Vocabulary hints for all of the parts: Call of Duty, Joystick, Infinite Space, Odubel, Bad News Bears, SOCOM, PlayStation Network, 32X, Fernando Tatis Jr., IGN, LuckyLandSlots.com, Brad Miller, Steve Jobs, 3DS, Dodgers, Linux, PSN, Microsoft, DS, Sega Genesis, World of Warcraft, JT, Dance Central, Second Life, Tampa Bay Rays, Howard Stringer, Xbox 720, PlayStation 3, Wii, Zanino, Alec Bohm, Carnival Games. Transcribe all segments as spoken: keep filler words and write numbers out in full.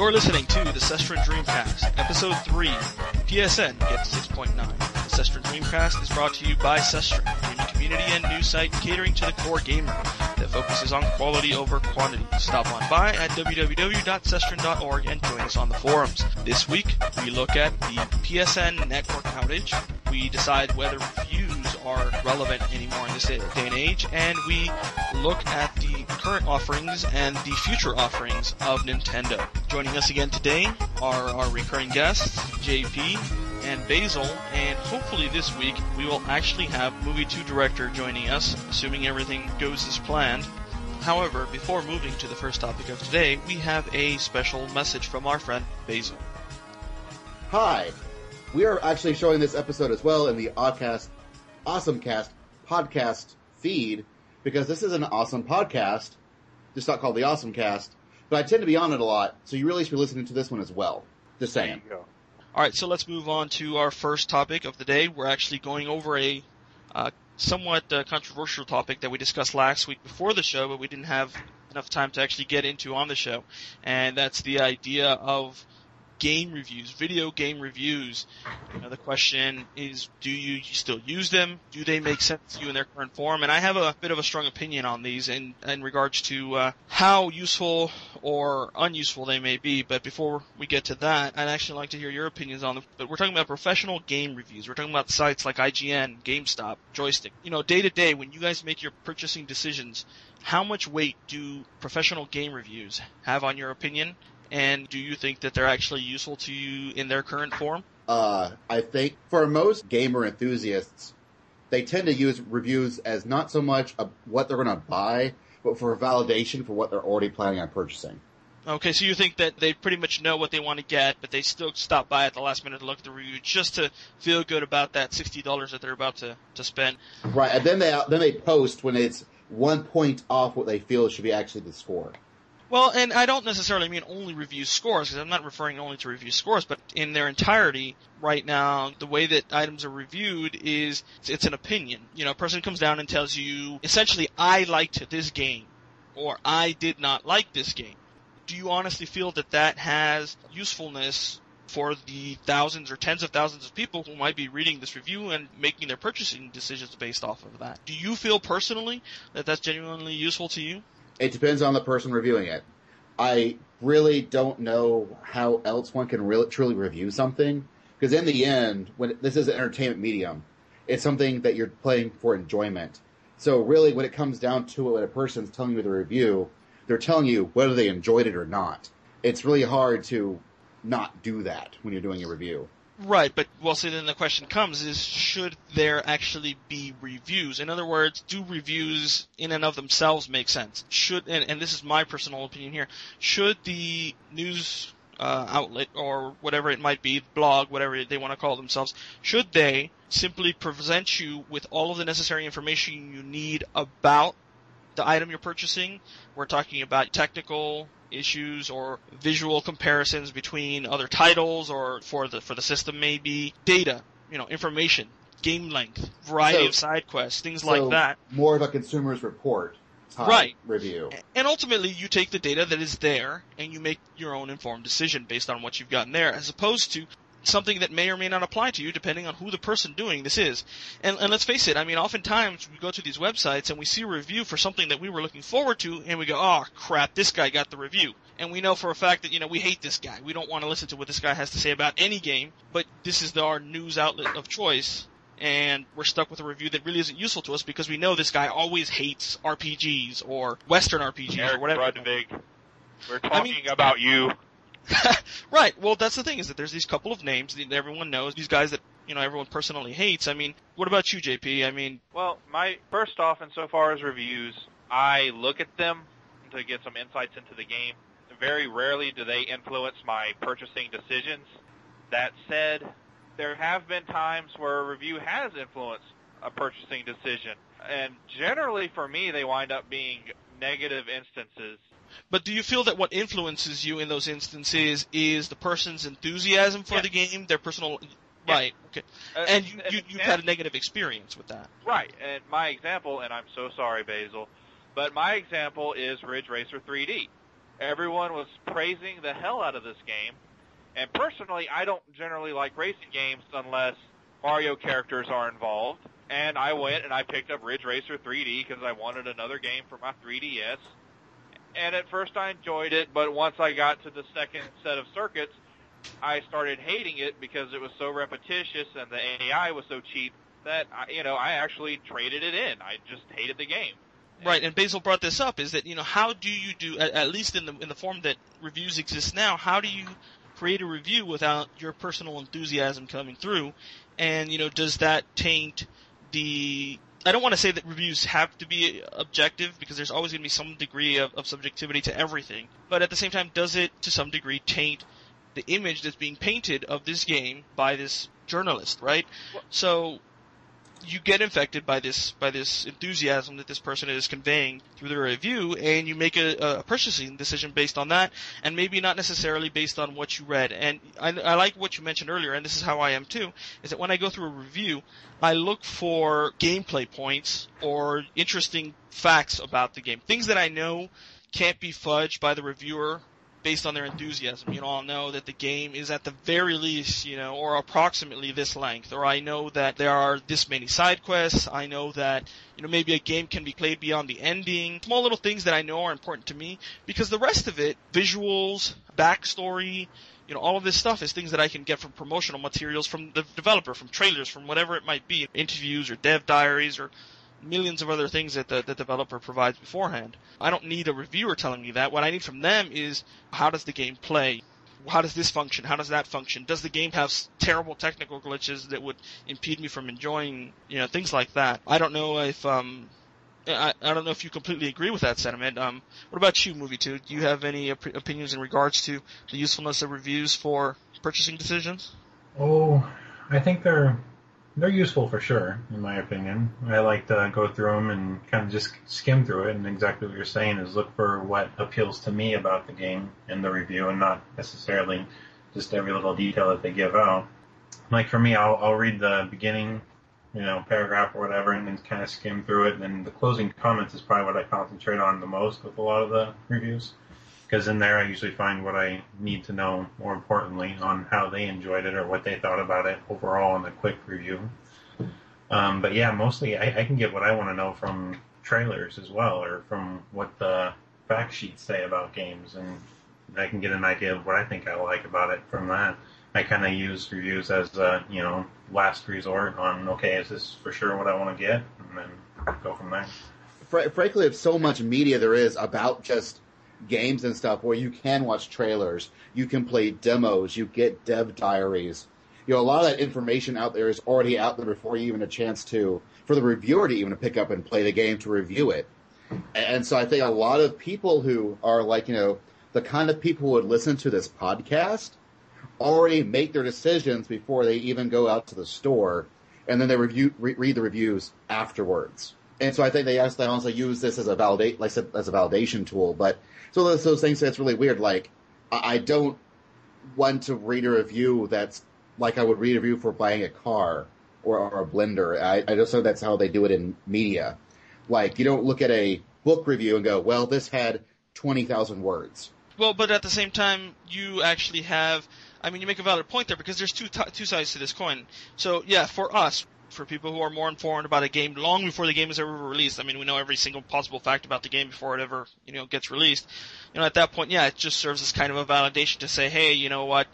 You're listening to the Sestren Dreamcast, Episode three, P S N Gets six point nine. The Sestren Dreamcast is brought to you by Sestren, a community and news site catering to the core gamer that focuses on quality over quantity. Stop on by at w w w dot sestren dot org and join us on the forums. This week, we look at the P S N network outage, we decide whether reviews are relevant anymore in this day and age, and we look at the current offerings and the future offerings of Nintendo. Joining us again today are our recurring guests, J P and Basil, and hopefully this week we will actually have Movie two Director joining us, assuming everything goes as planned. However, before moving to the first topic of today, we have a special message from our friend Basil. Hi! We are actually showing this episode as well in the Oddcast, Awesomecast podcast feed, because this is an awesome podcast. It's not called the Awesomecast, but I tend to be on it a lot, so you really should be listening to this one as well. Just saying. All right, so let's move on to our first topic of the day. We're actually going over a uh, somewhat uh, controversial topic that we discussed last week before the show, but we didn't have enough time to actually get into on the show, and that's the idea of game reviews, video game reviews. You know, the question is, do you still use them? Do they make sense to you in their current form? And I have a bit of a strong opinion on these in, in regards to uh, how useful or unuseful they may be. But before we get to that, I'd actually like to hear your opinions on them. But we're talking about professional game reviews. We're talking about sites like I G N, GameStop, Joystick. You know, day to day, when you guys make your purchasing decisions, how much weight do professional game reviews have on your opinion? And do you think that they're actually useful to you in their current form? Uh, I think for most gamer enthusiasts, they tend to use reviews as not so much a, what they're going to buy, but for validation for what they're already planning on purchasing. Okay, so you think that they pretty much know what they want to get, but they still stop by at the last minute to look at the review just to feel good about that sixty dollars that they're about to, to spend. Right, and then they then they post when it's one point off what they feel should be actually the score. Well, and I don't necessarily mean only review scores, because I'm not referring only to review scores, but in their entirety right now, the way that items are reviewed is it's an opinion. You know, a person comes down and tells you, essentially, I liked this game, or I did not like this game. Do you honestly feel that that has usefulness for the thousands or tens of thousands of people who might be reading this review and making their purchasing decisions based off of that? Do you feel personally that that's genuinely useful to you? It depends on the person reviewing it. I really don't know how else one can really, truly review something, because in the end, when this is an entertainment medium, it's something that you're playing for enjoyment. So really, when it comes down to it, when a person's telling you the review, they're telling you whether they enjoyed it or not. It's really hard to not do that when you're doing a review. Right, but, well, see, so then the question comes is, should there actually be reviews? In other words, do reviews in and of themselves make sense? Should, and, and this is my personal opinion here, should the news uh, outlet or whatever it might be, blog, whatever they want to call themselves, should they simply present you with all of the necessary information you need about the item you're purchasing? We're talking about technical issues or visual comparisons between other titles, or for the for the system maybe data, you know, information, game length, variety so, of side quests, things so like that. More of a consumer's report type right. review. And ultimately, you take the data that is there and you make your own informed decision based on what you've gotten there, as opposed to something that may or may not apply to you depending on who the person doing this is. And, and let's face it, I mean, oftentimes we go to these websites and we see a review for something that we were looking forward to, and we go, oh, crap, this guy got the review. And we know for a fact that, you know, we hate this guy. We don't want to listen to what this guy has to say about any game, but this is the, our news outlet of choice, and we're stuck with a review that really isn't useful to us because we know this guy always hates R P Gs or Western R P Gs Eric or whatever. Brudvig, we're talking I mean, about you. Right. Well, that's the thing, is that there's these couple of names that everyone knows, these guys that, you know, everyone personally hates. I mean, what about you, J P? I mean... Well, my first off, and so far as reviews, I look at them to get some insights into the game. Very rarely do they influence my purchasing decisions. That said, there have been times where a review has influenced a purchasing decision. And generally, for me, they wind up being negative instances. But do you feel that what influences you in those instances is the person's enthusiasm for yes. the game, their personal... Yes. Right, okay. Uh, and you, you, you've had a negative experience with that. Right, and my example, and I'm so sorry, Basil, but my example is Ridge Racer three D. Everyone was praising the hell out of this game. And personally, I don't generally like racing games unless Mario characters are involved. And I went and I picked up Ridge Racer three D because I wanted another game for my three D S. And at first I enjoyed it, but once I got to the second set of circuits, I started hating it because it was so repetitious and the A I was so cheap that, I, you know, I actually traded it in. I just hated the game. Right, and Basil brought this up, is that, you know, how do you do, at, at least in the in the form that reviews exist now, how do you create a review without your personal enthusiasm coming through? And, you know, does that taint the... I don't want to say that reviews have to be objective, because there's always going to be some degree of, of subjectivity to everything. But at the same time, does it, to some degree, taint the image that's being painted of this game by this journalist, right? So you get infected by this by this enthusiasm that this person is conveying through their review, and you make a, a purchasing decision based on that, and maybe not necessarily based on what you read. And I, I like what you mentioned earlier, and this is how I am too, is that when I go through a review, I look for gameplay points or interesting facts about the game, things that I know can't be fudged by the reviewer based on their enthusiasm. You know, I'll know that the game is at the very least, you know, or approximately this length, or I know that there are this many side quests, I know that, you know, maybe a game can be played beyond the ending, small little things that I know are important to me, because the rest of it, visuals, backstory, you know, all of this stuff is things that I can get from promotional materials from the developer, from trailers, from whatever it might be, interviews or dev diaries or millions of other things that the, the developer provides beforehand. I don't need a reviewer telling me that. What I need from them is, how does the game play? How does this function? How does that function? Does the game have terrible technical glitches that would impede me from enjoying, you know, things like that? I don't know if um, I, I don't know if you completely agree with that sentiment. Um, what about you, Movie Two? Do you have any op- opinions in regards to the usefulness of reviews for purchasing decisions? Oh, I think they're. They're useful for sure, in my opinion. I like to go through them and kind of just skim through it, and exactly what you're saying is look for what appeals to me about the game in the review and not necessarily just every little detail that they give out. Like for me, I'll, I'll read the beginning, you know, paragraph or whatever, and then kind of skim through it, and then the closing comments is probably what I concentrate on the most with a lot of the reviews, because in there I usually find what I need to know, more importantly, on how they enjoyed it or what they thought about it overall in the quick review. Um, but yeah, mostly I, I can get what I want to know from trailers as well, or from what the fact sheets say about games, and I can get an idea of what I think I like about it from that. I kind of use reviews as a, you know, last resort on, okay, is this for sure what I want to get? And then go from there. Fra- frankly, it's so much media there is about just games and stuff where you can watch trailers, you can play demos, you get dev diaries. You know, a lot of that information out there is already out there before you even a chance to, for the reviewer to even pick up and play the game to review it. And so I think a lot of people who are like, you know, the kind of people who would listen to this podcast already make their decisions before they even go out to the store, and then they review re- read the reviews afterwards. And so I think they actually also use this as a validate, like as a validation tool. But so those those things that's really weird. Like I don't want to read a review that's like I would read a review for buying a car or, or a blender. I, I just know that's how they do it in media. Like you don't look at a book review and go, well, this had twenty thousand words. Well, but at the same time, you actually have. I mean, you make a valid point there because there's two t- two sides to this coin. So yeah, for us. For people who are more informed about a game long before the game is ever released. I mean, we know every single possible fact about the game before it ever, you know, gets released. You know, at that point, yeah, it just serves as kind of a validation to say, hey, you know what,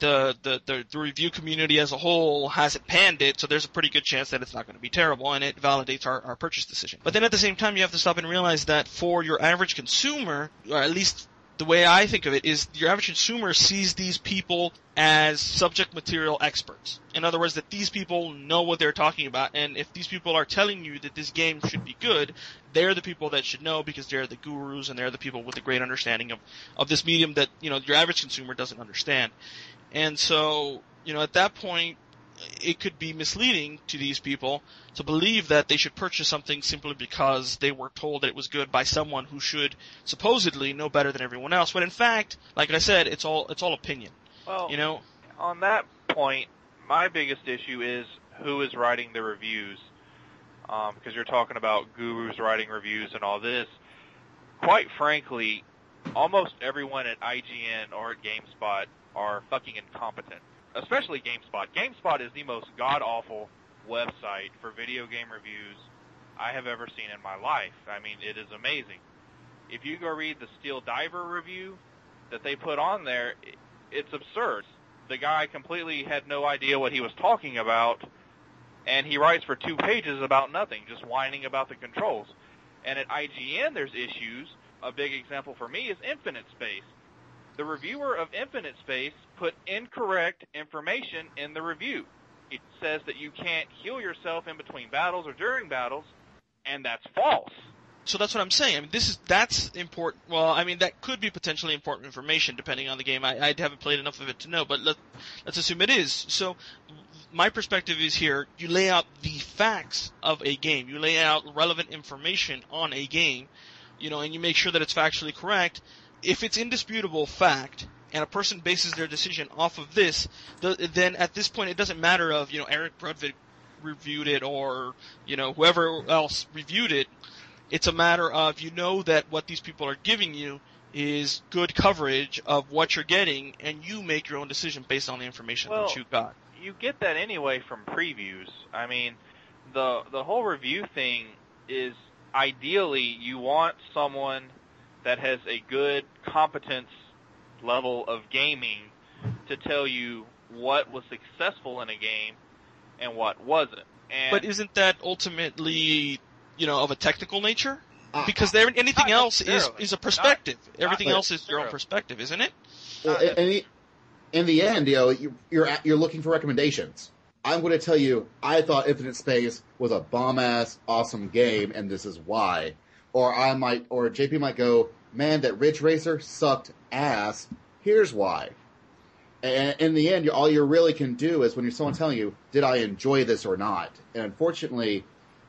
the the, the, the review community as a whole hasn't panned it, so there's a pretty good chance that it's not going to be terrible, and it validates our, our purchase decision. But then at the same time, you have to stop and realize that for your average consumer, or at least the way I think of it is your average consumer sees these people as subject material experts. In other words, that these people know what they're talking about, and if these people are telling you that this game should be good, they're the people that should know because they're the gurus and they're the people with a great understanding of, of this medium that, you know, your average consumer doesn't understand. And so, you know, at that point, it could be misleading to these people to believe that they should purchase something simply because they were told that it was good by someone who should supposedly know better than everyone else. When in fact, like I said, it's all it's all opinion. Well, you know, on that point, my biggest issue is who is writing the reviews, um, because you're talking about gurus writing reviews and all this. Quite frankly, almost everyone at I G N or at GameSpot are fucking incompetent, especially GameSpot. GameSpot is the most god-awful website for video game reviews I have ever seen in my life. I mean, it is amazing. If you go read the Steel Diver review that they put on there, it's absurd. The guy completely had no idea what he was talking about, and he writes for two pages about nothing, just whining about the controls. And at I G N, there's issues. A big example for me is Infinite Space. The reviewer of Infinite Space put incorrect information in the review. It says that you can't heal yourself in between battles or during battles, and that's false. So that's what I'm saying. I mean, this is that's important. Well, I mean, that could be potentially important information depending on the game. I, I haven't played enough of it to know, but let, let's assume it is. So my perspective is here, you lay out the facts of a game. You lay out relevant information on a game, you know, and you make sure that it's factually correct. If it's indisputable fact and a person bases their decision off of this, th- then at this point it doesn't matter of, you know, Eric Brudvig reviewed it or, you know, whoever else reviewed it. It's a matter of, you know, that what these people are giving you is good coverage of what you're getting, and you make your own decision based on the information well, that you got. You get that anyway from previews. I mean, the the whole review thing is ideally you want someone that has a good competence level of gaming to tell you what was successful in a game and what wasn't. And but isn't that ultimately... you know, of a technical nature? Because there, anything else is, is a perspective. Not, Everything not else is your own perspective, isn't it? Well, in the, in the end, you know, you, you're you're looking for recommendations. I'm going to tell you, I thought Infinite Space was a bomb-ass, awesome game, and this is why. Or I might, or J P might go, man, that Ridge Racer sucked ass. Here's why. And in the end, you, all you really can do is when you're someone telling you, did I enjoy this or not? And unfortunately,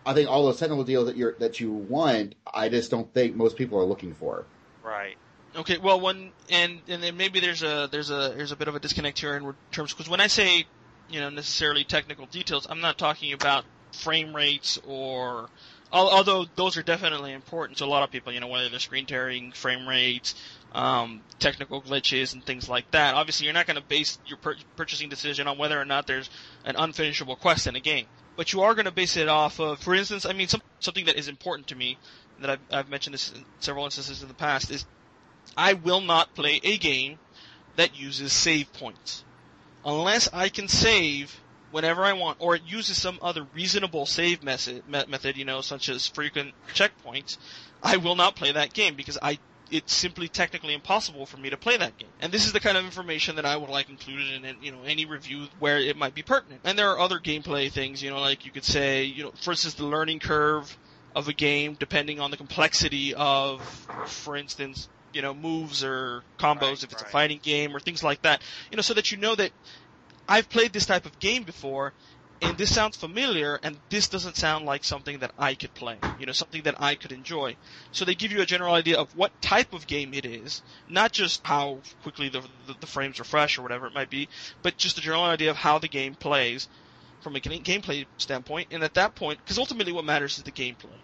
I think all those technical deals that you that you want, I just don't think most people are looking for. Right. Okay. Well, one and and then maybe there's a there's a there's a bit of a disconnect here in terms because when I say, you know, necessarily technical details, I'm not talking about frame rates or although those are definitely important to a lot of people. You know, whether they're screen tearing, frame rates, um, technical glitches, and things like that. Obviously, you're not going to base your pur- purchasing decision on whether or not there's an unfinishable quest in a game. But you are going to base it off of, for instance, I mean, some, something that is important to me, that I've, I've mentioned this in several instances in the past, is I will not play a game that uses save points. Unless I can save whenever I want, or it uses some other reasonable save method, method, you know, such as frequent checkpoints, I will not play that game because I it's simply technically impossible for me to play that game. And this is the kind of information that I would like included in, you know, any review where it might be pertinent. And there are other gameplay things, you know, like you could say, you know, for instance, the learning curve of a game, depending on the complexity of, for instance, you know, moves or combos, right, if it's right. a fighting game or things like that. You know, so that you know that I've played this type of game before, and this sounds familiar, and this doesn't sound like something that I could play, you know, something that I could enjoy. So they give you a general idea of what type of game it is, not just how quickly the, the, the frames refresh or whatever it might be, but just a general idea of how the game plays from a game, gameplay standpoint. And at that point, because ultimately what matters is the gameplay.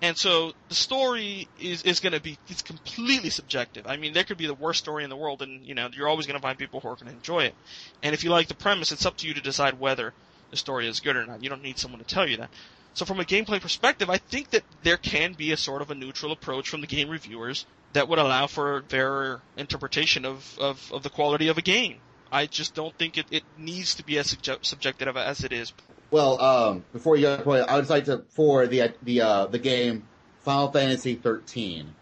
And so the story is, is going to be it's completely subjective. I mean, there could be the worst story in the world, and, you know, you're always going to find people who are going to enjoy it. And if you like the premise, it's up to you to decide whether the story is good or not. You don't need someone to tell you that. So from a gameplay perspective, I think that there can be a sort of a neutral approach from the game reviewers that would allow for a fairer interpretation of, of, of the quality of a game. I just don't think it, it needs to be as subject, subjective as it is. Well, um, before you go to the point, I would like to for the the uh, the game Final Fantasy thirteen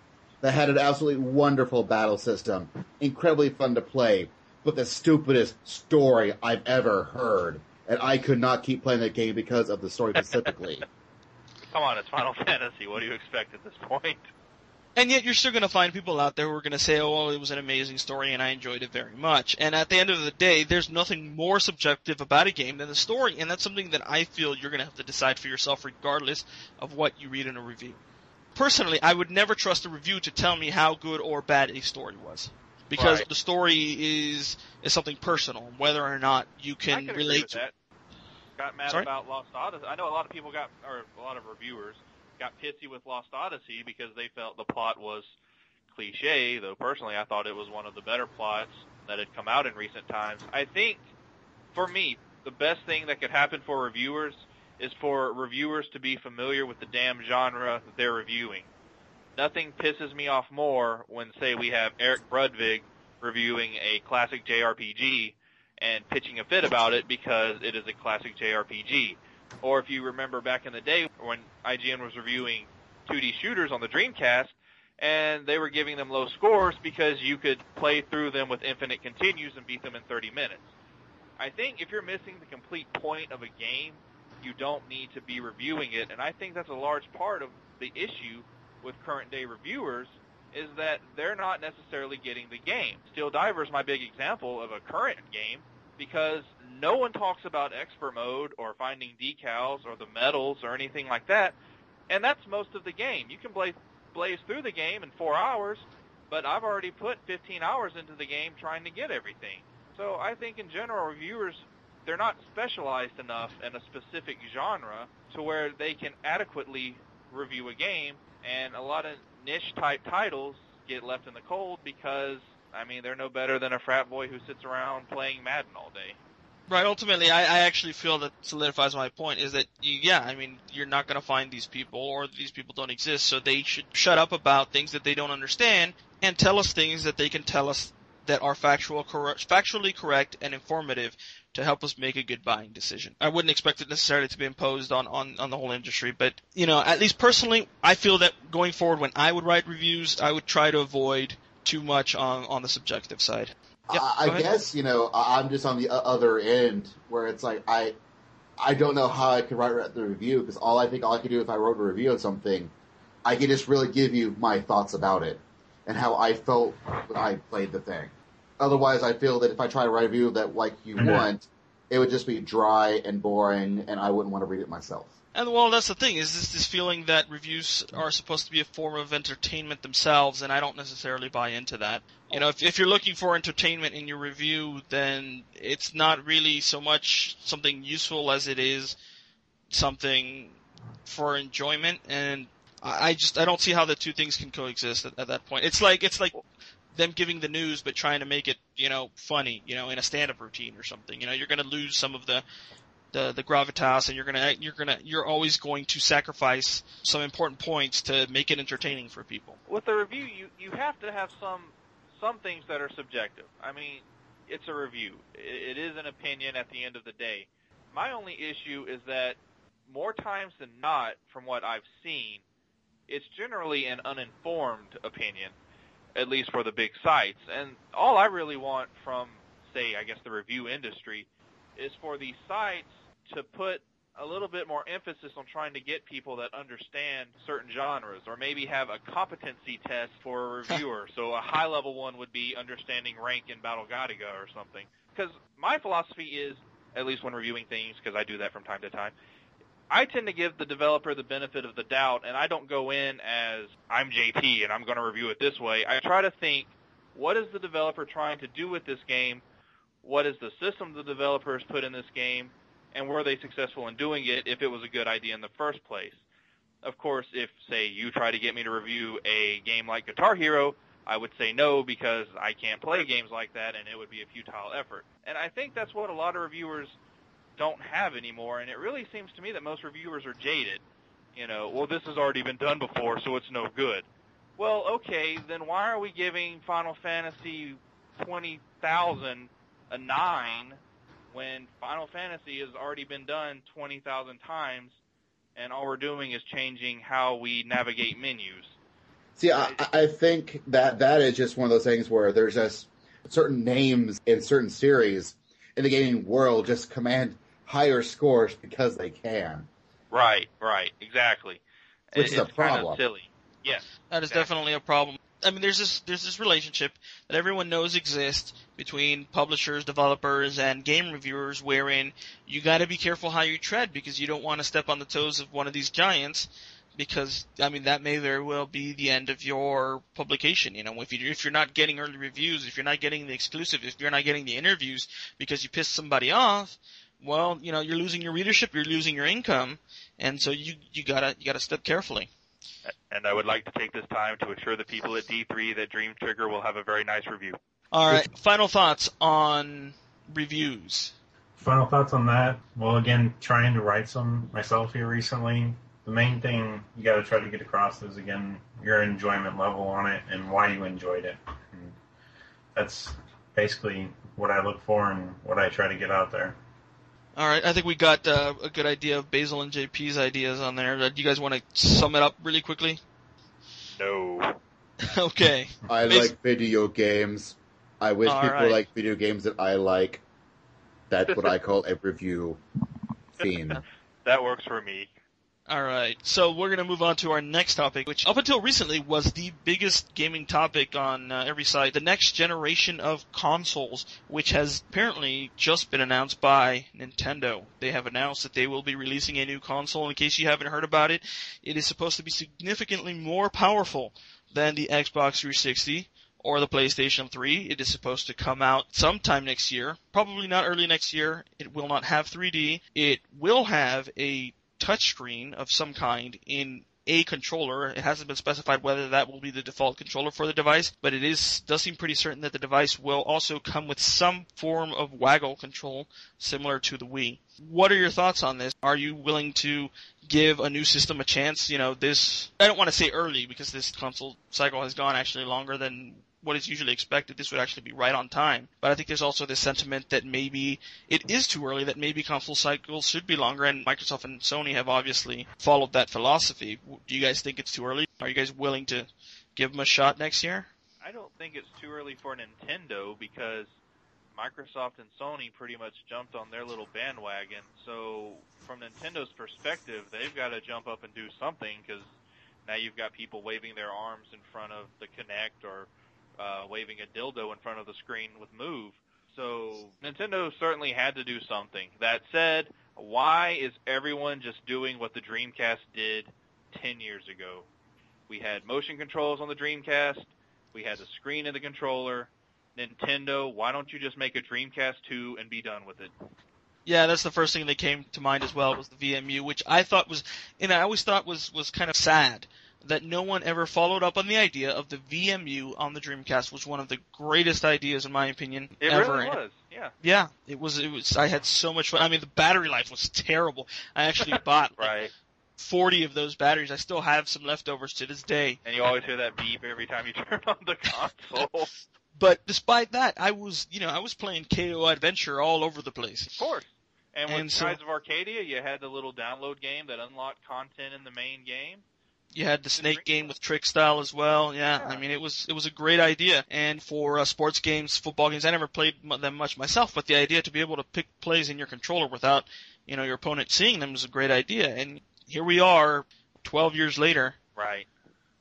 that had an absolutely wonderful battle system, incredibly fun to play, but the stupidest story I've ever heard. And I could not keep playing that game because of the story specifically. Come on, it's Final Fantasy. What do you expect at this point? And yet you're still going to find people out there who are going to say, oh, well, it was an amazing story and I enjoyed it very much. And at the end of the day, there's nothing more subjective about a game than the story. And that's something that I feel you're going to have to decide for yourself regardless of what you read in a review. Personally, I would never trust a review to tell me how good or bad a story was. Because right. the story is is something personal, whether or not you can I relate to it. Got mad Sorry? about Lost Odyssey. I know a lot of people got, or a lot of reviewers, got pissy with Lost Odyssey because they felt the plot was cliche, though personally I thought it was one of the better plots that had come out in recent times. I think, for me, the best thing that could happen for reviewers is for reviewers to be familiar with the damn genre that they're reviewing. Nothing pisses me off more when, say, we have Eric Brudvig reviewing a classic J R P G and pitching a fit about it because it is a classic J R P G. Or if you remember back in the day when I G N was reviewing two D shooters on the Dreamcast, and they were giving them low scores because you could play through them with infinite continues and beat them in thirty minutes. I think if you're missing the complete point of a game, you don't need to be reviewing it, and I think that's a large part of the issue with current day reviewers is that they're not necessarily getting the game. Steel Diver is my big example of a current game because no one talks about expert mode or finding decals or the medals or anything like that, and that's most of the game. You can blaze, blaze through the game in four hours, but I've already put fifteen hours into the game trying to get everything. So I think in general, reviewers, they're not specialized enough in a specific genre to where they can adequately review a game, and a lot of niche-type titles get left in the cold because, I mean, they're no better than a frat boy who sits around playing Madden all day. Right, ultimately, I, I actually feel that solidifies my point, is that, you, yeah, I mean, you're not going to find these people, or these people don't exist, so they should shut up about things that they don't understand and tell us things that they can tell us that are factual, cor- factually correct and informative to help us make a good buying decision. I wouldn't expect it necessarily to be imposed on, on, on the whole industry, but, you know, at least personally, I feel that going forward when I would write reviews, I would try to avoid too much on, on the subjective side. Yep, I guess, you know, I'm just on the other end where it's like I I don't know how I could write the review because all I think all I could do if I wrote a review on something, I could just really give you my thoughts about it and how I felt when I played the thing. Otherwise, I feel that if I try to write a review that like you mm-hmm. want, it would just be dry and boring, and I wouldn't want to read it myself. And, well, that's the thing, is this, this feeling that reviews are supposed to be a form of entertainment themselves, and I don't necessarily buy into that. You know, if, if you're looking for entertainment in your review, then it's not really so much something useful as it is something for enjoyment, and I, I just I don't see how the two things can coexist at, at that point. It's like it's like them giving the news but trying to make it, you know, funny, you know, in a stand-up routine or something. You know, you're going to lose some of the... The, the gravitas, and you're gonna you're gonna you're always going to sacrifice some important points to make it entertaining for people. With the review, you, you have to have some some things that are subjective. I mean, it's a review; it, it is an opinion at the end of the day. My only issue is that more times than not, from what I've seen, it's generally an uninformed opinion, at least for the big sites. And all I really want from, say, I guess the review industry is for these sites to put a little bit more emphasis on trying to get people that understand certain genres, or maybe have a competency test for a reviewer. So a high-level one would be understanding rank in Battle Gothica or something. Because my philosophy is, at least when reviewing things, because I do that from time to time, I tend to give the developer the benefit of the doubt, and I don't go in as, I'm J P and I'm going to review it this way. I try to think, what is the developer trying to do with this game? What is the system the developers put in this game, and were they successful in doing it if it was a good idea in the first place? Of course, if, say, you try to get me to review a game like Guitar Hero, I would say no because I can't play games like that and it would be a futile effort. And I think that's what a lot of reviewers don't have anymore, and it really seems to me that most reviewers are jaded. You know, well, this has already been done before, so it's no good. Well, okay, then why are we giving Final Fantasy twenty thousand a nine when Final Fantasy has already been done twenty thousand times and all we're doing is changing how we navigate menus? See, I, I think that that is just one of those things where there's just certain names in certain series in the gaming world just command higher scores because they can. Right, right, exactly. Which it, is a problem. Kind of silly. Yes. That is exactly. Definitely a problem. I mean, there's this there's this relationship that everyone knows exists between publishers, developers, and game reviewers, wherein you got to be careful how you tread because you don't want to step on the toes of one of these giants. Because I mean, that may very well be the end of your publication. You know, if you if you're not getting early reviews, if you're not getting the exclusive, if you're not getting the interviews because you pissed somebody off, well, you know, you're losing your readership, you're losing your income, and so you you gotta you gotta step carefully. And I would like to take this time to assure the people at D three that Dream Trigger will have a very nice review. All right. Final thoughts on reviews. Final thoughts on that. Well, again, trying to write some myself here recently. The main thing you got to try to get across is, again, your enjoyment level on it and why you enjoyed it. And that's basically what I look for and what I try to get out there. All right, I think we got uh, a good idea of Basil and J P's ideas on there. Do you guys want to sum it up really quickly? No. Okay. I Bas- like video games. I wish All people right. like video games that I like. That's what I call a review theme. That works for me. All right, so we're going to move on to our next topic, which up until recently was the biggest gaming topic on uh, every site, the next generation of consoles, which has apparently just been announced by Nintendo. They have announced that they will be releasing a new console. In case you haven't heard about it, it is supposed to be significantly more powerful than the Xbox three sixty or the PlayStation three. It is supposed to come out sometime next year, probably not early next year. It will not have three D. It will have a touchscreen of some kind in a controller. It hasn't been specified whether that will be the default controller for the device, but it is does seem pretty certain that the device will also come with some form of waggle control similar to the Wii. What are your thoughts on this? Are you willing to give a new system a chance? You know, this, I don't want to say early because this console cycle has gone actually longer than what is usually expected. This would actually be right on time. But I think there's also this sentiment that maybe it is too early, that maybe console cycles should be longer, and Microsoft and Sony have obviously followed that philosophy. Do you guys think it's too early? Are you guys willing to give them a shot next year? I don't think it's too early for Nintendo because Microsoft and Sony pretty much jumped on their little bandwagon. So from Nintendo's perspective, they've got to jump up and do something because now you've got people waving their arms in front of the Kinect or Uh, waving a dildo in front of the screen with Move. So Nintendo certainly had to do something. That said, why is everyone just doing what the Dreamcast did ten years ago? We had motion controls on the Dreamcast. We had the screen in the controller. Nintendo, why don't you just make a Dreamcast two and be done with it? Yeah, that's the first thing that came to mind as well was the V M U, which I thought was, and I always thought was, was kind of sad that no one ever followed up on the idea of the V M U on the Dreamcast. Was one of the greatest ideas, in my opinion, it ever. It really was, yeah. Yeah, it was, it was. I had so much fun. I mean, the battery life was terrible. I actually bought right. like forty of those batteries. I still have some leftovers to this day. And you always hear that beep every time you turn on the console. But despite that, I was, you know, I was playing K O Adventure all over the place. Of course. And with and so, Tides of Arcadia, you had the little download game that unlocked content in the main game. You had the Snake game with Trick Style as well. Yeah, I mean, it was it was a great idea. And for uh, sports games, football games, I never played them much myself, but the idea to be able to pick plays in your controller without, you know, your opponent seeing them was a great idea. And here we are twelve years later. Right.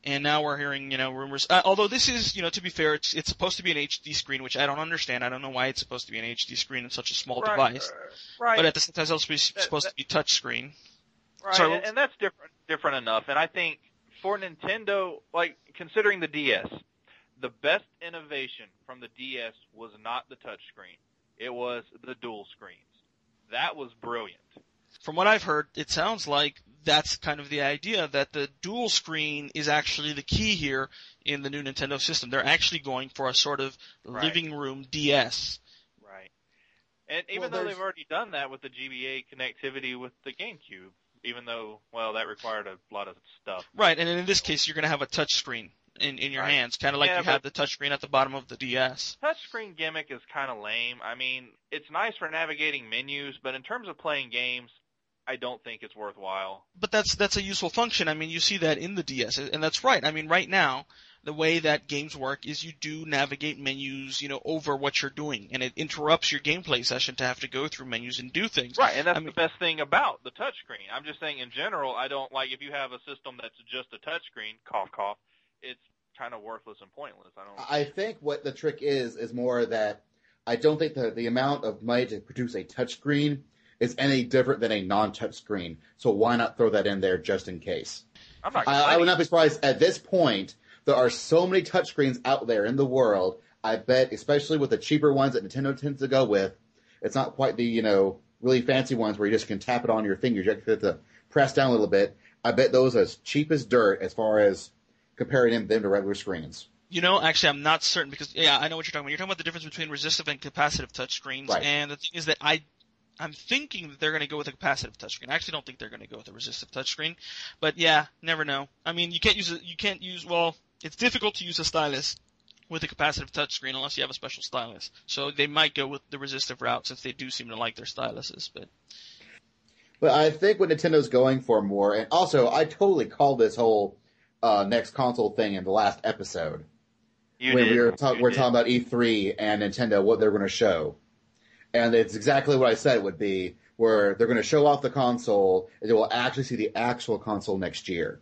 And now we're hearing, you know, rumors. Uh, although this is, you know, to be fair, it's it's supposed to be an H D screen, which I don't understand. I don't know why it's supposed to be an H D screen in such a small right. device. Right. But at the same time, it's also supposed to be touch screen. Right, Sorry, and, and that's different different enough. And I think for Nintendo, like, considering the D S, the best innovation from the D S was not the touchscreen. It was the dual screens. That was brilliant. From what I've heard, it sounds like that's kind of the idea, that the dual screen is actually the key here in the new Nintendo system. They're actually going for a sort of right. living room D S. Right. And even well, though there's... they've already done that with the G B A connectivity with the GameCube. Even though, well, that required a lot of stuff. Right, and in this case, you're going to have a touch screen in, in your right. hands, kind of like yeah, you have the touch screen at the bottom of the D S. Touch screen gimmick is kind of lame. I mean, it's nice for navigating menus, but in terms of playing games, I don't think it's worthwhile. But that's that's a useful function. I mean, you see that in the D S, and that's right. I mean, right now, the way that games work is you do navigate menus, you know, over what you're doing, and it interrupts your gameplay session to have to go through menus and do things. Right, and that's I mean, the best thing about the touchscreen. I'm just saying in general, I don't like if you have a system that's just a touchscreen, cough, cough, it's kind of worthless and pointless. I don't. I think what the trick is is more that I don't think the, the amount of money to produce a touchscreen is any different than a non-touchscreen, so why not throw that in there just in case? I'm not I, I would not be surprised at this point. There are so many touchscreens out there in the world. I bet, especially with the cheaper ones that Nintendo tends to go with, it's not quite the, you know, really fancy ones where you just can tap it on your finger. You have to press down a little bit. I bet those are as cheap as dirt as far as comparing them, them to regular screens. You know, actually, I'm not certain because, yeah, I know what you're talking about. You're talking about the difference between resistive and capacitive touchscreens. Right. And the thing is that I, I'm thinking that they're going to go with a capacitive touchscreen. I actually don't think they're going to go with a resistive touchscreen. But, yeah, never know. I mean, you can't use – you can't use – well, it's difficult to use a stylus with a capacitive touchscreen unless you have a special stylus. So they might go with the resistive route since they do seem to like their styluses. But, but I think what Nintendo's going for more – and also, I totally called this whole uh, next console thing in the last episode. You when did. we were, ta- we're talking about E three and Nintendo, what they're going to show. And it's exactly what I said it would be, where they're going to show off the console, and they will actually see the actual console next year.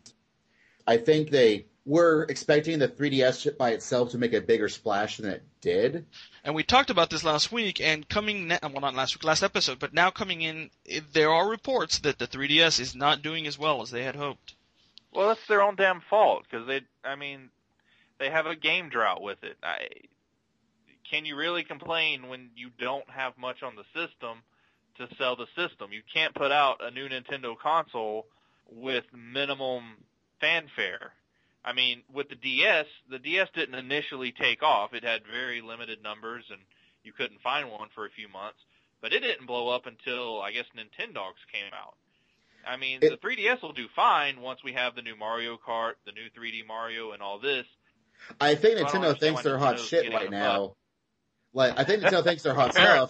I think they were expecting the three D S chip by itself to make a bigger splash than it did. And we talked about this last week, and coming ne- – well, not last week, last episode, but now coming in, there are reports that the three D S is not doing as well as they had hoped. Well, that's their own damn fault, because they – I mean – they have a game drought with it. I, can you really complain when you don't have much on the system to sell the system? You can't put out a new Nintendo console with minimum fanfare. I mean, with the D S, the D S didn't initially take off. It had very limited numbers, and you couldn't find one for a few months. But it didn't blow up until, I guess, Nintendogs came out. I mean, it, the three D S will do fine once we have the new Mario Kart, the new three D Mario, and all this. I think Nintendo thinks they're hot shit right now. Like, I think Nintendo thinks they're hot stuff,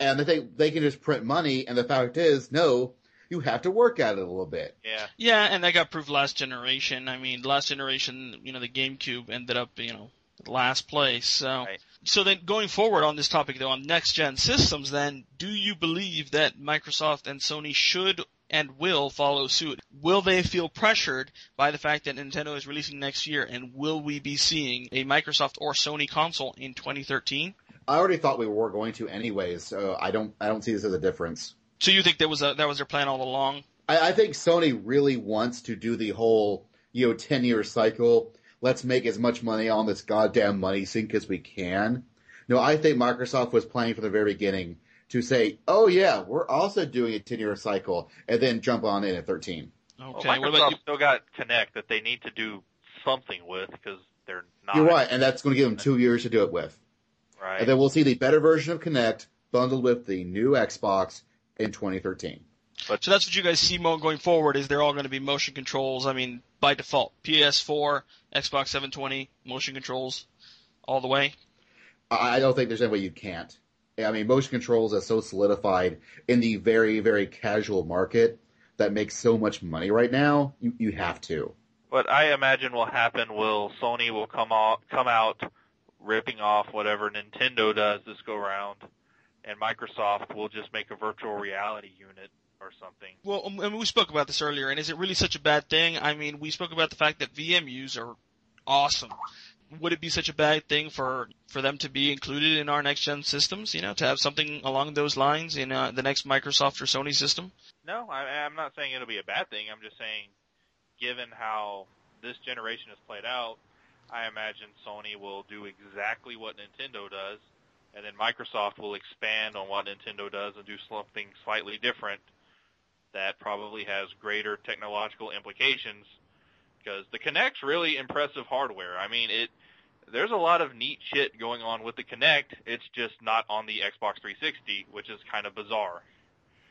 and they think they can just print money. And the fact is, no, you have to work at it a little bit. Yeah, yeah, and that got proved last generation. I mean, last generation, you know, the GameCube ended up, you know, last place. So, right. So then going forward on this topic, though, on next gen systems, then do you believe that Microsoft and Sony should and will follow suit? Will they feel pressured by the fact that Nintendo is releasing next year, and will we be seeing a Microsoft or Sony console in twenty thirteen? I already thought we were going to anyways, so I don't I don't see this as a difference. So you think that was a, that was their plan all along? I, I think Sony really wants to do the whole, you know, ten-year cycle. Let's make as much money on this goddamn money sink as we can. No, I think Microsoft was planning from the very beginning to say, oh, yeah, we're also doing a ten-year cycle, and then jump on in at thirteen. Okay. Well, Microsoft what about you? Still got Kinect that they need to do something with because they're not. You're right, and that's going to give them two years to do it with. Right. And then we'll see the better version of Kinect bundled with the new Xbox in twenty thirteen. But, so that's what you guys see going forward, is they're all going to be motion controls. I mean, by default, P S four, Xbox seven twenty, motion controls all the way? I don't think there's any way you can't. I mean, motion controls are so solidified in the very, very casual market that makes so much money right now, you, you have to. What I imagine will happen will Sony will come out, come out ripping off whatever Nintendo does this go round, and Microsoft will just make a virtual reality unit or something. Well, I mean, we spoke about this earlier, and is it really such a bad thing? I mean, we spoke about the fact that V M Us are awesome. Would it be such a bad thing for, for them to be included in our next-gen systems, you know, to have something along those lines in uh, the next Microsoft or Sony system? No, I, I'm not saying it'll be a bad thing. I'm just saying, given how this generation has played out, I imagine Sony will do exactly what Nintendo does, and then Microsoft will expand on what Nintendo does and do something slightly different that probably has greater technological implications, because the Kinect's really impressive hardware. I mean, it. There's a lot of neat shit going on with the Kinect. It's just not on the Xbox three sixty, which is kind of bizarre.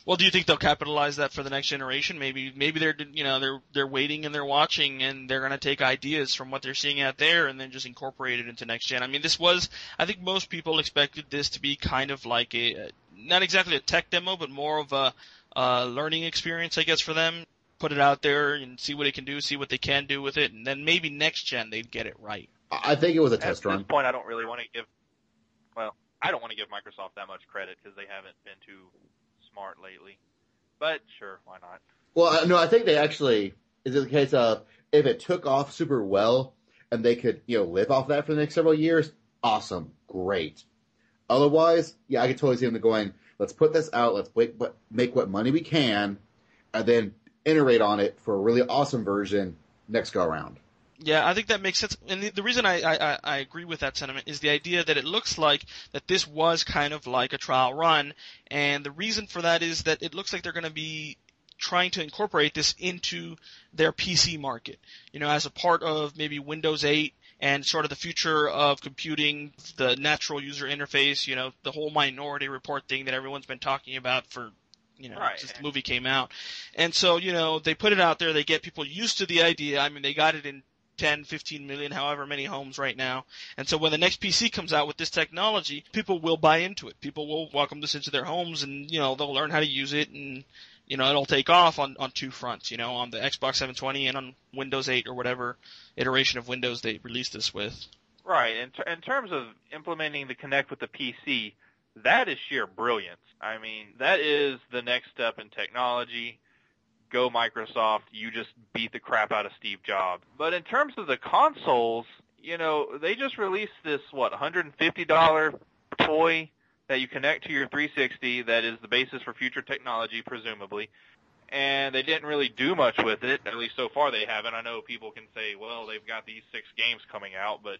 Well, do you think they'll capitalize that for the next generation? Maybe, maybe they're you know they're they're waiting and they're watching, and they're gonna take ideas from what they're seeing out there and then just incorporate it into next gen. I mean, this was I think most people expected this to be kind of like a not exactly a tech demo, but more of a, a learning experience, I guess, for them. Put it out there and see what it can do, see what they can do with it, and then maybe next gen they'd get it right. I think it was a test run. At this point, I don't really want to give – well, I don't want to give Microsoft that much credit because they haven't been too smart lately. But sure, why not? Well, no, I think they actually – is it the case of if it took off super well and they could, you know, live off that for the next several years, awesome, great. Otherwise, yeah, I could totally see them going, let's put this out, let's make what money we can, and then – iterate on it for a really awesome version next go around. Yeah, I think that makes sense. And the, the reason I, I, I agree with that sentiment is the idea that it looks like that this was kind of like a trial run. And the reason for that is that it looks like they're going to be trying to incorporate this into their P C market, you know, as a part of maybe Windows eight and sort of the future of computing, the natural user interface, you know, the whole Minority Report thing that everyone's been talking about for, you know, right. since the movie came out. And so, you know, they put it out there. They get people used to the idea. I mean, they got it in ten, fifteen million, however many homes right now. And so when the next P C comes out with this technology, people will buy into it. People will welcome this into their homes, and, you know, they'll learn how to use it, and, you know, it'll take off on, on two fronts, you know, on the Xbox seven twenty and on Windows eight or whatever iteration of Windows they released this with. Right. In, ter- in terms of implementing the Kinect with the P C, that is sheer brilliance. I mean, that is the next step in technology. Go Microsoft, you just beat the crap out of Steve Jobs. But in terms of the consoles, you know, they just released this, what, one hundred fifty dollars toy that you connect to your three sixty that is the basis for future technology, presumably. And they didn't really do much with it, at least so far they haven't. I know people can say, well, they've got these six games coming out, but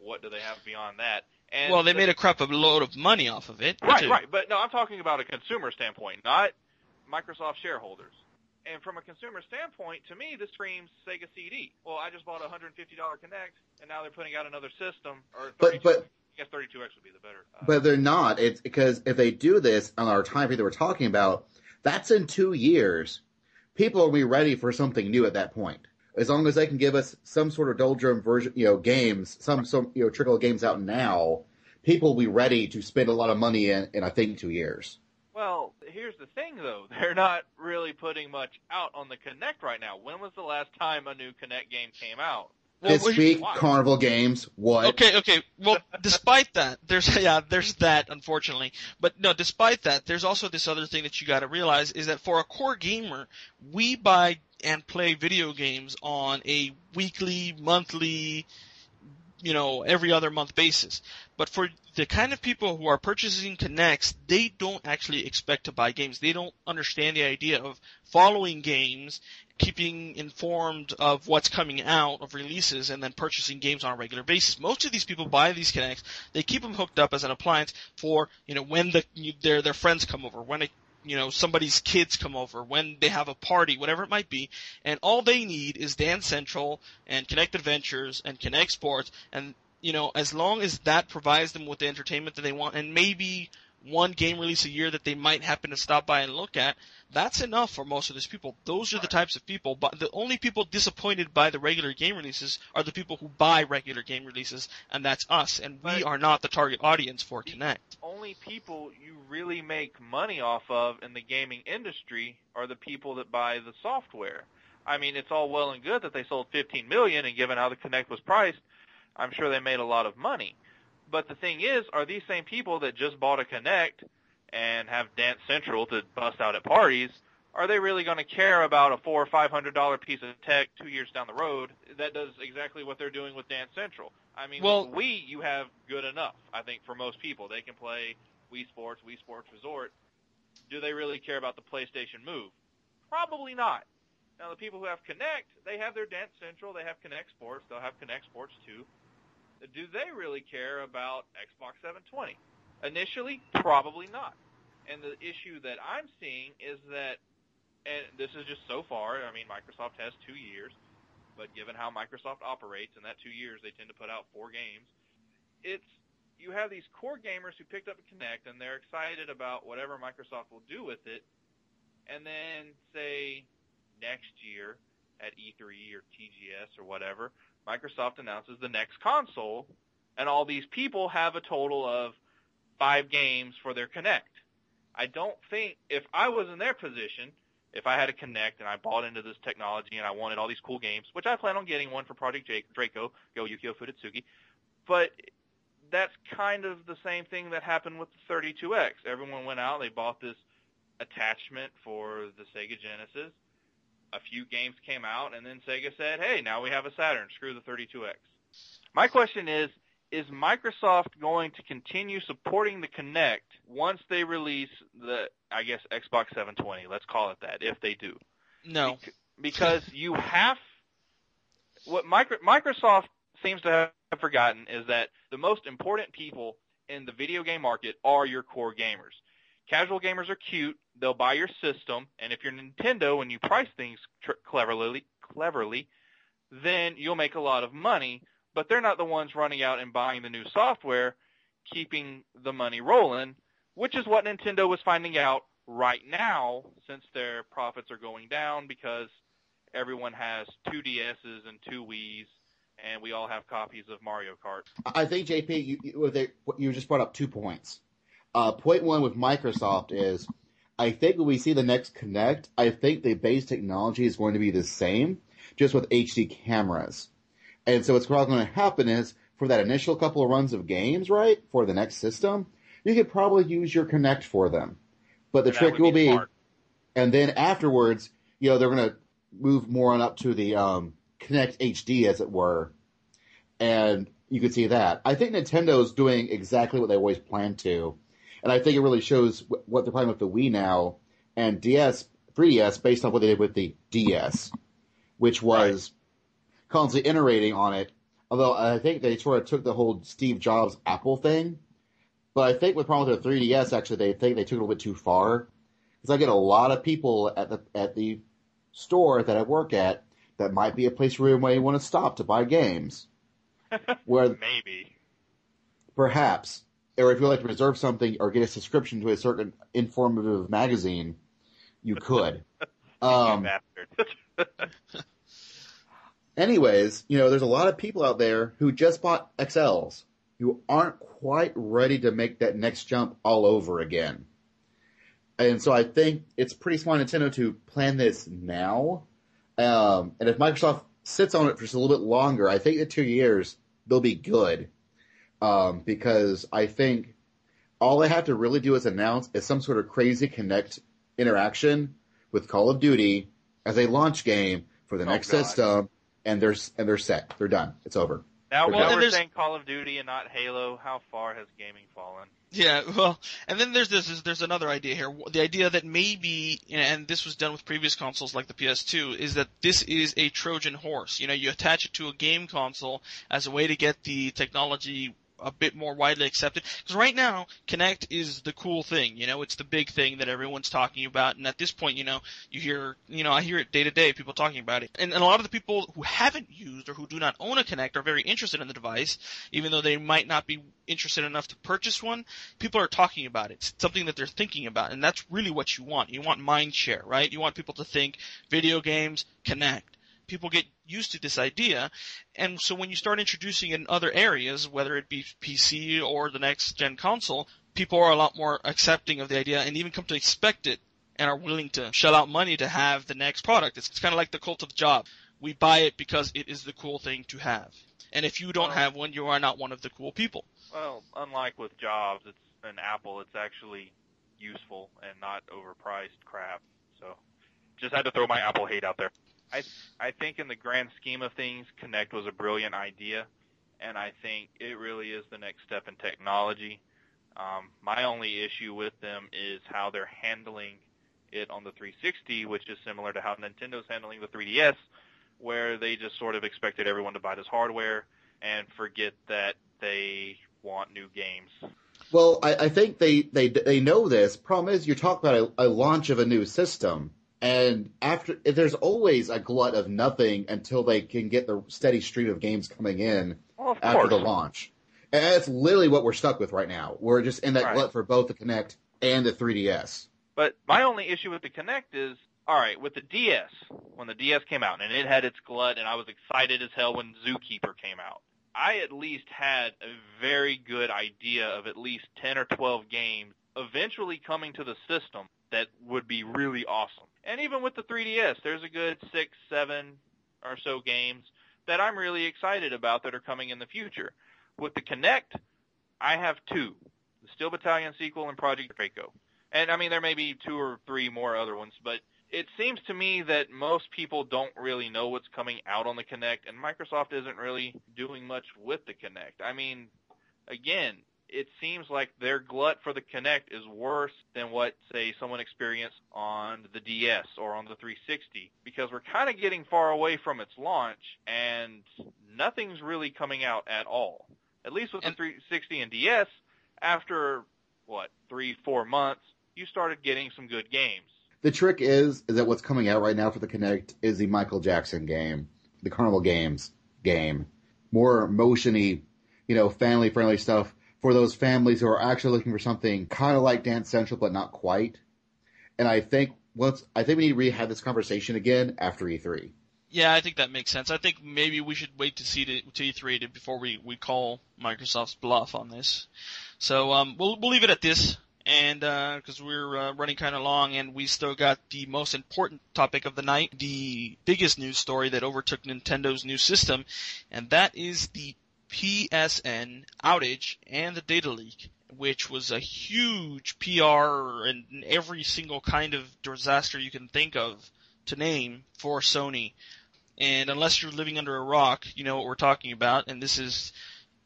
what do they have beyond that? And well, they the, made a crap of a load of money off of it. Right, too. right. But no, I'm talking about a consumer standpoint, not Microsoft shareholders. And from a consumer standpoint, to me, this screams Sega C D. Well, I just bought a one hundred fifty dollars Kinect, and now they're putting out another system. Or but, but I guess thirty-two X would be the better. Uh, but they're not. It's because if they do this on our time period that we're talking about, that's in two years. People will be ready for something new at that point. As long as they can give us some sort of doldrum version, you know, games, some some you know trickle of games out now, people will be ready to spend a lot of money in, in I think, two years. Well, here's the thing, though. They're not really putting much out on the Kinect right now. When was the last time a new Kinect game came out? Well, this week, watch? Carnival Games. What? Okay, okay. Well, despite that, there's yeah, there's that, unfortunately. But no, despite that, there's also this other thing that you got to realize is that for a core gamer, we buy and play video games on a weekly, monthly, you know, every other month basis. But for the kind of people who are purchasing Kinects, they don't actually expect to buy games. They don't understand the idea of following games, keeping informed of what's coming out of releases, and then purchasing games on a regular basis. Most of these people buy these Kinects. They keep them hooked up as an appliance for, you know, when the their their friends come over, when a you know, somebody's kids come over, when they have a party, whatever it might be, and all they need is Dance Central and Kinect Adventures and Kinect Sports, and, you know, as long as that provides them with the entertainment that they want, and maybe one game release a year that they might happen to stop by and look at, that's enough for most of these people. Those are the types of people, but the only people disappointed by the regular game releases are the people who buy regular game releases, and that's us, and we are not the target audience for Kinect. Only people you really make money off of in the gaming industry are the people that buy the software. I mean, it's all well and good that they sold fifteen million, and given how the Kinect was priced, I'm sure they made a lot of money. But the thing is, are these same people that just bought a Kinect and have Dance Central to bust out at parties, are they really going to care about a four hundred dollars or five hundred dollars piece of tech two years down the road that does exactly what they're doing with Dance Central? I mean, well, with Wii, you have good enough, I think, for most people. They can play Wii Sports, Wii Sports Resort. Do they really care about the PlayStation Move? Probably not. Now, the people who have Kinect, they have their Dance Central, they have Kinect Sports, they'll have Kinect Sports too. Do they really care about Xbox seven twenty? Initially, probably not. And the issue that I'm seeing is that, and this is just so far, I mean, Microsoft has two years, but given how Microsoft operates, in that two years they tend to put out four games, it's you have these core gamers who picked up a Kinect, and they're excited about whatever Microsoft will do with it, and then, say, next year at E three or T G S or whatever, Microsoft announces the next console, and all these people have a total of five games for their Kinect. I don't think, if I was in their position, if I had a Kinect and I bought into this technology and I wanted all these cool games, which I plan on getting one for Project Draco, go Yukio Futatsugi, but that's kind of the same thing that happened with the thirty-two X. Everyone went out, they bought this attachment for the Sega Genesis. A few games came out, and then Sega said, hey, now we have a Saturn. Screw the thirty-two X. My question is, is Microsoft going to continue supporting the Kinect once they release the, I guess, Xbox seven twenty? Let's call it that, if they do. No. Be- because you have – what micro- Microsoft seems to have forgotten is that the most important people in the video game market are your core gamers. Casual gamers are cute. They'll buy your system. And if you're Nintendo and you price things tr- cleverly, cleverly, then you'll make a lot of money. But they're not the ones running out and buying the new software, keeping the money rolling, which is what Nintendo was finding out right now, since their profits are going down because everyone has two D S's and two Wii's, and we all have copies of Mario Kart. I think, J P, you, you, they, you just brought up two points. Uh, point one with Microsoft is, I think when we see the next Kinect, I think the base technology is going to be the same, just with H D cameras. And so what's probably going to happen is, for that initial couple of runs of games, right, for the next system, you could probably use your Kinect for them. But the and trick will be, be and then afterwards, you know, they're going to move more on up to the um, Kinect H D, as it were, and you could see that. I think Nintendo's doing exactly what they always planned to, and I think it really shows what they're playing with the Wii now and D S, three D S, based on what they did with the D S, which was right. constantly iterating on it, although I think they sort of took the whole Steve Jobs Apple thing. But I think with the problem with the three D S, actually, they think they took it a little bit too far. Because I get a lot of people at the at the store that I work at that might be a place where you want to stop to buy games. Where maybe. Perhaps. Or if you would like to reserve something or get a subscription to a certain informative magazine, you could. um, you bastard. Anyways, you know, there's a lot of people out there who just bought X Ls. You aren't quite ready to make that next jump all over again. And so I think it's pretty smart Nintendo to plan this now. Um, and if Microsoft sits on it for just a little bit longer, I think the two years, they'll be good. Um, because I think all they have to really do is announce is some sort of crazy Kinect interaction with Call of Duty as a launch game for the oh next God. system. And they're, and they're set. They're done. It's over. Now, well, we're saying Call of Duty and not Halo. How far has gaming fallen? Yeah, well, and then there's this. There's another idea here. The idea that maybe, and this was done with previous consoles like the P S two, is that this is a Trojan horse. You know, you attach it to a game console as a way to get the technology a bit more widely accepted. Because right now, Kinect is the cool thing, you know, it's the big thing that everyone's talking about. And at this point, you know, you hear, you know, I hear it day to day, people talking about it. And, and a lot of the people who haven't used or who do not own a Kinect are very interested in the device, even though they might not be interested enough to purchase one. People are talking about it. It's something that they're thinking about. And that's really what you want. You want mind share, right? You want people to think video games, Kinect. People get used to this idea, and so when you start introducing it in other areas, whether it be P C or the next-gen console, people are a lot more accepting of the idea and even come to expect it and are willing to shell out money to have the next product. It's, it's kind of like the cult of job. We buy it because it is the cool thing to have. And if you don't well, have one, you are not one of the cool people. Well, unlike with jobs, it's an Apple. It's actually useful and not overpriced crap. So just had to throw my Apple hate out there. I I think in the grand scheme of things, Kinect was a brilliant idea, and I think it really is the next step in technology. Um, my only issue with them is how they're handling it on the three sixty, which is similar to how Nintendo's handling the three D S, where they just sort of expected everyone to buy this hardware and forget that they want new games. Well, I, I think they, they, they know this. Problem is, you're talking about a, a launch of a new system. And after, there's always a glut of nothing until they can get the steady stream of games coming in well, of after course. the launch. And that's literally what we're stuck with right now. We're just in that right. glut for both the Kinect and the three D S. But my only issue with the Kinect is, all right, with the D S, when the D S came out and it had its glut and I was excited as hell when Zookeeper came out, I at least had a very good idea of at least ten or twelve games eventually coming to the system that would be really awesome. And even with the three D S, there's a good six, seven or so games that I'm really excited about that are coming in the future. With the Kinect, I have two, the Steel Battalion sequel and Project Draco. And, I mean, there may be two or three more other ones, but it seems to me that most people don't really know what's coming out on the Kinect, and Microsoft isn't really doing much with the Kinect. I mean, again, it seems like their glut for the Kinect is worse than what, say, someone experienced on the D S or on the three sixty, because we're kind of getting far away from its launch, and nothing's really coming out at all. At least with the three sixty and D S, after, what, three, four months, you started getting some good games. The trick is, is that what's coming out right now for the Kinect is the Michael Jackson game, the Carnival Games game. More motion-y, you know, family-friendly stuff for those families who are actually looking for something kind of like Dance Central, but not quite. And I think once I think we need to really have this conversation again after E three. Yeah, I think that makes sense. I think maybe we should wait to see to, to E three to, before we, we call Microsoft's bluff on this. So um, we'll we'll leave it at this. And because uh, we're uh, running kind of long, and we still got the most important topic of the night, the biggest news story that overtook Nintendo's new system, and that is the P S N outage and the data leak, which was a huge P R and every single kind of disaster you can think of to name for Sony. And unless you're living under a rock, you know what we're talking about. And this is,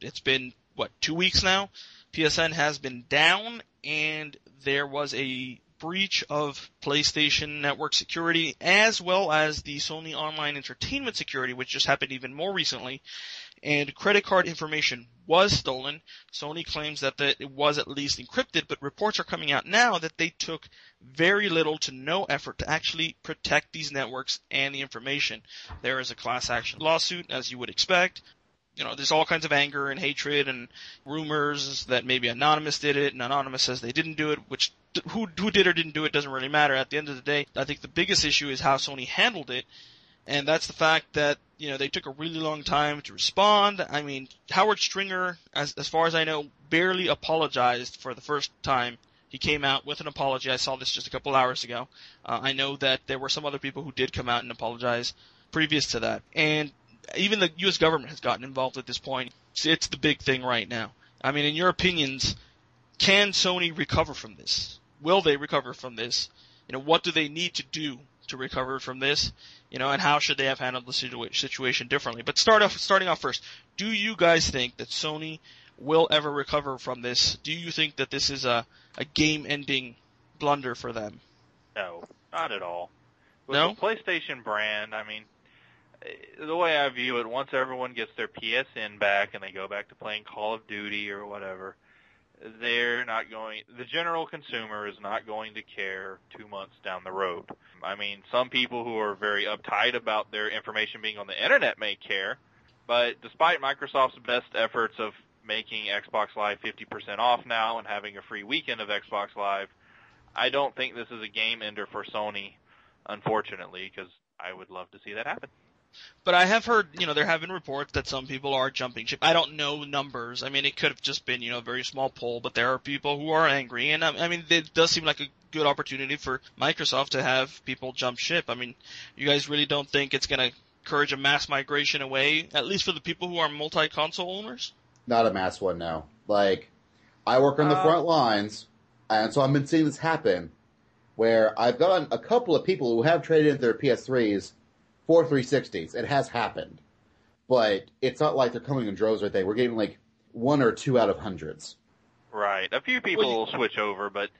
it's been, what, two weeks now? P S N has been down, and there was a breach of PlayStation Network security as well as the Sony Online Entertainment security, which just happened even more recently, and credit card information was stolen. Sony claims that the, it was at least encrypted, but reports are coming out now that they took very little to no effort to actually protect these networks and the information. There is a class action lawsuit, as you would expect. You know, there's all kinds of anger and hatred and rumors that maybe Anonymous did it, and Anonymous says they didn't do it, which who who did or didn't do it doesn't really matter. At the end of the day, I think the biggest issue is how Sony handled it, and that's the fact that, you know, they took a really long time to respond. I mean, Howard Stringer, as as far as I know, barely apologized for the first time. He came out with an apology. I saw this just a couple hours ago. Uh, I know that there were some other people who did come out and apologize previous to that, and even the U S government has gotten involved at this point. It's, it's the big thing right now. I mean, in your opinions, can Sony recover from this? Will they recover from this? You know, what do they need to do to recover from this? You know, and how should they have handled the situa- situation differently? But start off, starting off first, do you guys think that Sony will ever recover from this? Do you think that this is a, a game-ending blunder for them? No, not at all. With no? the PlayStation brand, I mean, the way I view it, once everyone gets their P S N back and they go back to playing Call of Duty or whatever, they're not going, the general consumer is not going to care two months down the road. I mean, some people who are very uptight about their information being on the internet may care, but despite Microsoft's best efforts of making Xbox Live fifty percent off now and having a free weekend of Xbox Live, I don't think this is a game ender for Sony, unfortunately, because I would love to see that happen. But I have heard, you know, there have been reports that some people are jumping ship. I don't know numbers. I mean, it could have just been, you know, a very small poll, but there are people who are angry. And, I mean, it does seem like a good opportunity for Microsoft to have people jump ship. I mean, you guys really don't think it's going to encourage a mass migration away, at least for the people who are multi-console owners? Not a mass one, no. Like, I work on the uh, front lines, and so I've been seeing this happen, where I've gotten a couple of people who have traded in their P S threes for three sixties. It has happened. But it's not like they're coming in droves right there. We're getting like one or two out of hundreds. Right. A few people well, you... will switch over, but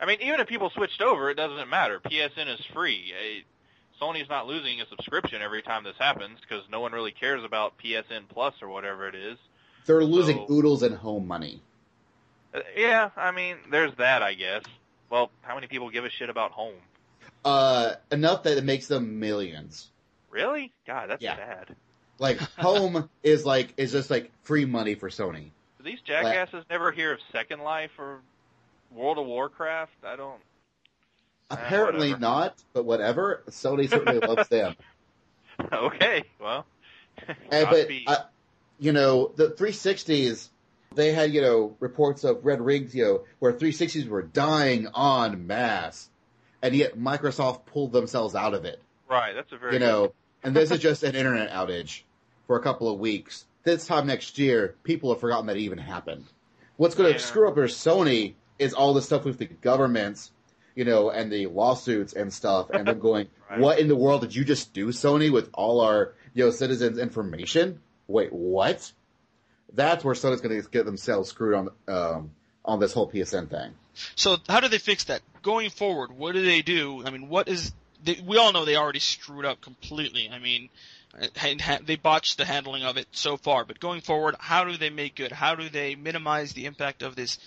I mean, even if people switched over, it doesn't matter. P S N is free. It, Sony's not losing a subscription every time this happens because no one really cares about P S N Plus or whatever it is. They're losing so, oodles and home money. Uh, yeah, I mean, there's that, I guess. Well, how many people give a shit about home? Uh, enough that it makes them millions. Really? God, that's yeah. bad. Like, home is like is just like free money for Sony. Do these jackasses like, never hear of Second Life or World of Warcraft? I don't... Apparently uh, not, but whatever. Sony certainly loves them. Okay, well... and, but, uh, you know, the three sixties, they had, you know, reports of red rings, you know, where three sixties were dying en masse, and yet Microsoft pulled themselves out of it. Right, that's a very You know, and this is just an internet outage for a couple of weeks. This time next year, people have forgotten that it even happened. What's going to yeah. screw up for Sony is all the stuff with the governments, you know, and the lawsuits and stuff, and them going, right. What in the world did you just do, Sony, with all our, you know, citizens' information? Wait, what? That's where Sony's going to get themselves screwed on um, on this whole P S N thing. So how do they fix that? Going forward, what do they do? I mean, what is... We all know they already screwed up completely. I mean, they botched the handling of it so far. But going forward, how do they make good? How do they minimize the impact of this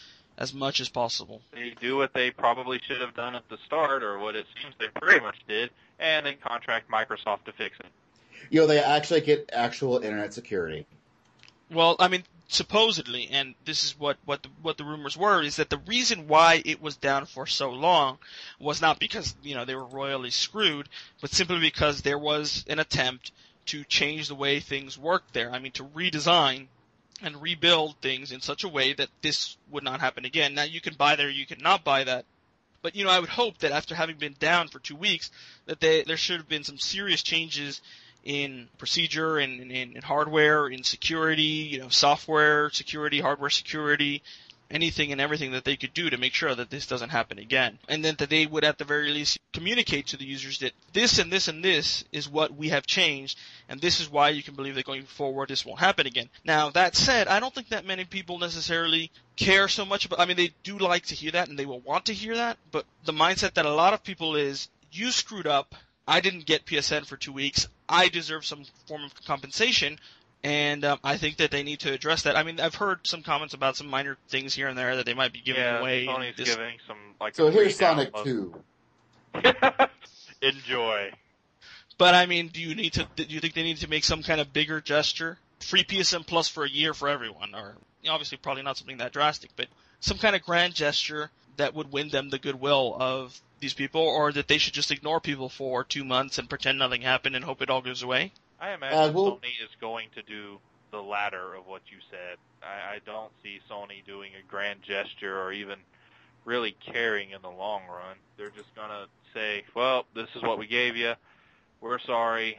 as much as possible. They do what they probably should have done at the start, or what it seems they pretty much did, and then contract Microsoft to fix it. You know, they actually get actual internet security. Well, I mean, supposedly, and this is what, what, the, what the rumors were, is that the reason why it was down for so long was not because, you know, they were royally screwed, but simply because there was an attempt to change the way things worked there. I mean, to redesign and rebuild things in such a way that this would not happen again. Now, you can buy there, you can not buy that. But, you know, I would hope that after having been down for two weeks, that they, there should have been some serious changes in procedure, in, in, in hardware, in security, you know, software security, hardware security, anything and everything that they could do to make sure that this doesn't happen again. And then that they would, at the very least, communicate to the users that this and this and this is what we have changed, and this is why you can believe that going forward this won't happen again. Now, that said, I don't think that many people necessarily care so much about, I mean, they do like to hear that and they will want to hear that, but the mindset that a lot of people is, you screwed up, I didn't get P S N for two weeks, I deserve some form of compensation, and um, I think that they need to address that. I mean, I've heard some comments about some minor things here and there that they might be giving yeah, away. Sony's this... giving some, like, so here's Sonic two. Enjoy. But, I mean, do you need to? Do you think they need to make some kind of bigger gesture? Free P S N Plus for a year for everyone, or you know, obviously probably not something that drastic, but some kind of grand gesture that would win them the goodwill of these people, or that they should just ignore people for two months and pretend nothing happened and hope it all goes away? I imagine uh, we'll... Sony is going to do the latter of what you said. I, I don't see Sony doing a grand gesture or even really caring in the long run. They're just going to say, well, this is what we gave you. We're sorry.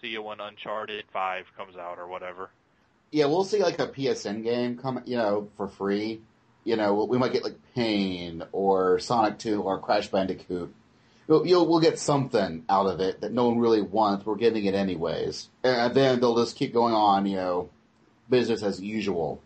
See you when Uncharted five comes out or whatever. Yeah, we'll see like a P S N game come, you know, for free. You know, we might get like Pain or Sonic two or Crash Bandicoot. We'll, you'll, we'll get something out of it that no one really wants. We're getting it anyways. And then they'll just keep going on, you know, business as usual.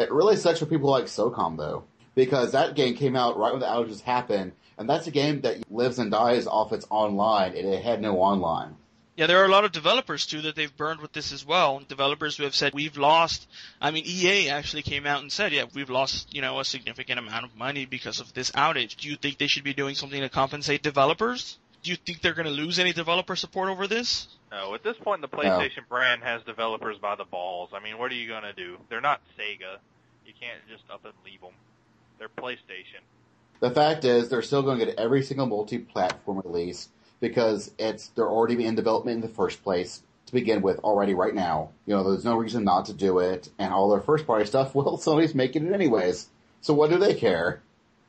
It really sucks for people like SOCOM, though, because that game came out right when the outages happened, and that's a game that lives and dies off its online, and it had no online. Yeah, there are a lot of developers, too, that they've burned with this as well. Developers who have said, we've lost... I mean, E A actually came out and said, yeah, we've lost, you know, a significant amount of money because of this outage. Do you think they should be doing something to compensate developers? Do you think they're going to lose any developer support over this? No, at this point, the PlayStation no. brand has developers by the balls. I mean, what are you going to do? They're not Sega. You can't just up and leave them. They're PlayStation. The fact is, they're still going to get every single multi-platform release, because it's they're already in development in the first place to begin with already right now. You know, there's no reason not to do it, and all their first-party stuff, well, Sony's making it anyways. So what do they care?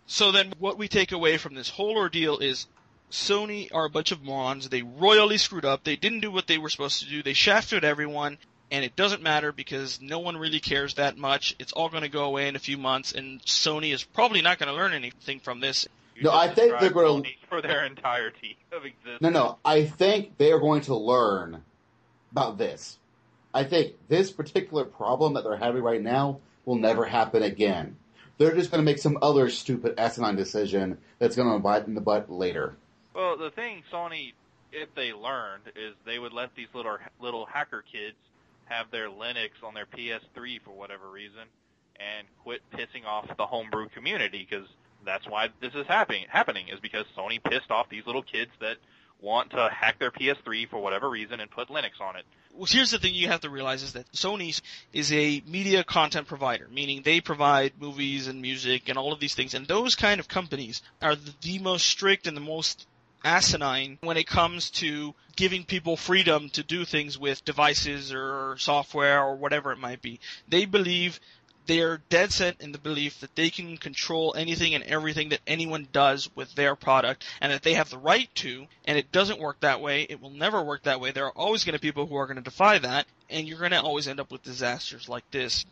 So then what we take away from this whole ordeal is Sony are a bunch of morons. They royally screwed up. They didn't do what they were supposed to do. They shafted everyone, and it doesn't matter because no one really cares that much. It's all going to go away in a few months, and Sony is probably not going to learn anything from this. You no, I think they're going to for their entirety of existence. No, no, I think they are going to learn about this. I think this particular problem that they're having right now will never happen again. They're just going to make some other stupid asinine decision that's going to bite in the butt later. Well, the thing, Sony, if they learned, is they would let these little little hacker kids have their Linux on their P S three for whatever reason, and quit pissing off the homebrew community, because that's why this is happening, happening, is because Sony pissed off these little kids that want to hack their P S three for whatever reason and put Linux on it. Well, here's the thing you have to realize is that Sony is a media content provider, meaning they provide movies and music and all of these things, and those kind of companies are the most strict and the most asinine when it comes to giving people freedom to do things with devices or software or whatever it might be. They believe... They're dead set in the belief that they can control anything and everything that anyone does with their product, and that they have the right to, and it doesn't work that way. It will never work that way. There are always going to be people who are going to defy that, and you're going to always end up with disasters like this.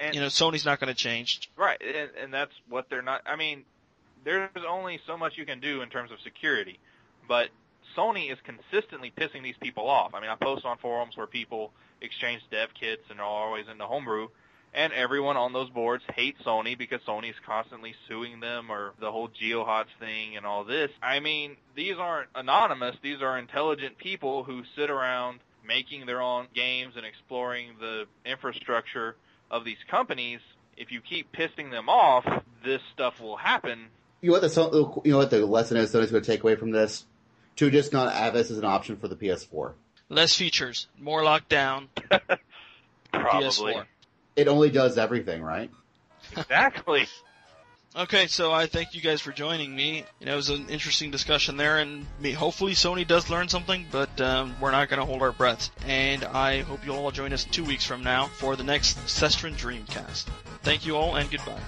And, you know, Sony's not going to change. Right, and, and that's what they're not – I mean, there's only so much you can do in terms of security, but Sony is consistently pissing these people off. I mean, I post on forums where people exchange dev kits and are always into homebrew. And everyone on those boards hates Sony because Sony's constantly suing them, or the whole GeoHots thing and all this. I mean, these aren't anonymous. These are intelligent people who sit around making their own games and exploring the infrastructure of these companies. if you keep pissing them off, this stuff will happen. You know what the, you know what the lesson is Sony's going to take away from this? To just not have this as an option for the P S four. Less features, more lockdown. Probably. P S four. It only does everything, right? Exactly. Okay, so I thank you guys for joining me. You know, it was an interesting discussion there, and hopefully Sony does learn something, but um, we're not going to hold our breaths. And I hope you'll all join us two weeks from now for the next Sestren Dreamcast. Thank you all, and goodbye.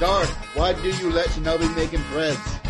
Darth, why do you let Shinobi make him threads?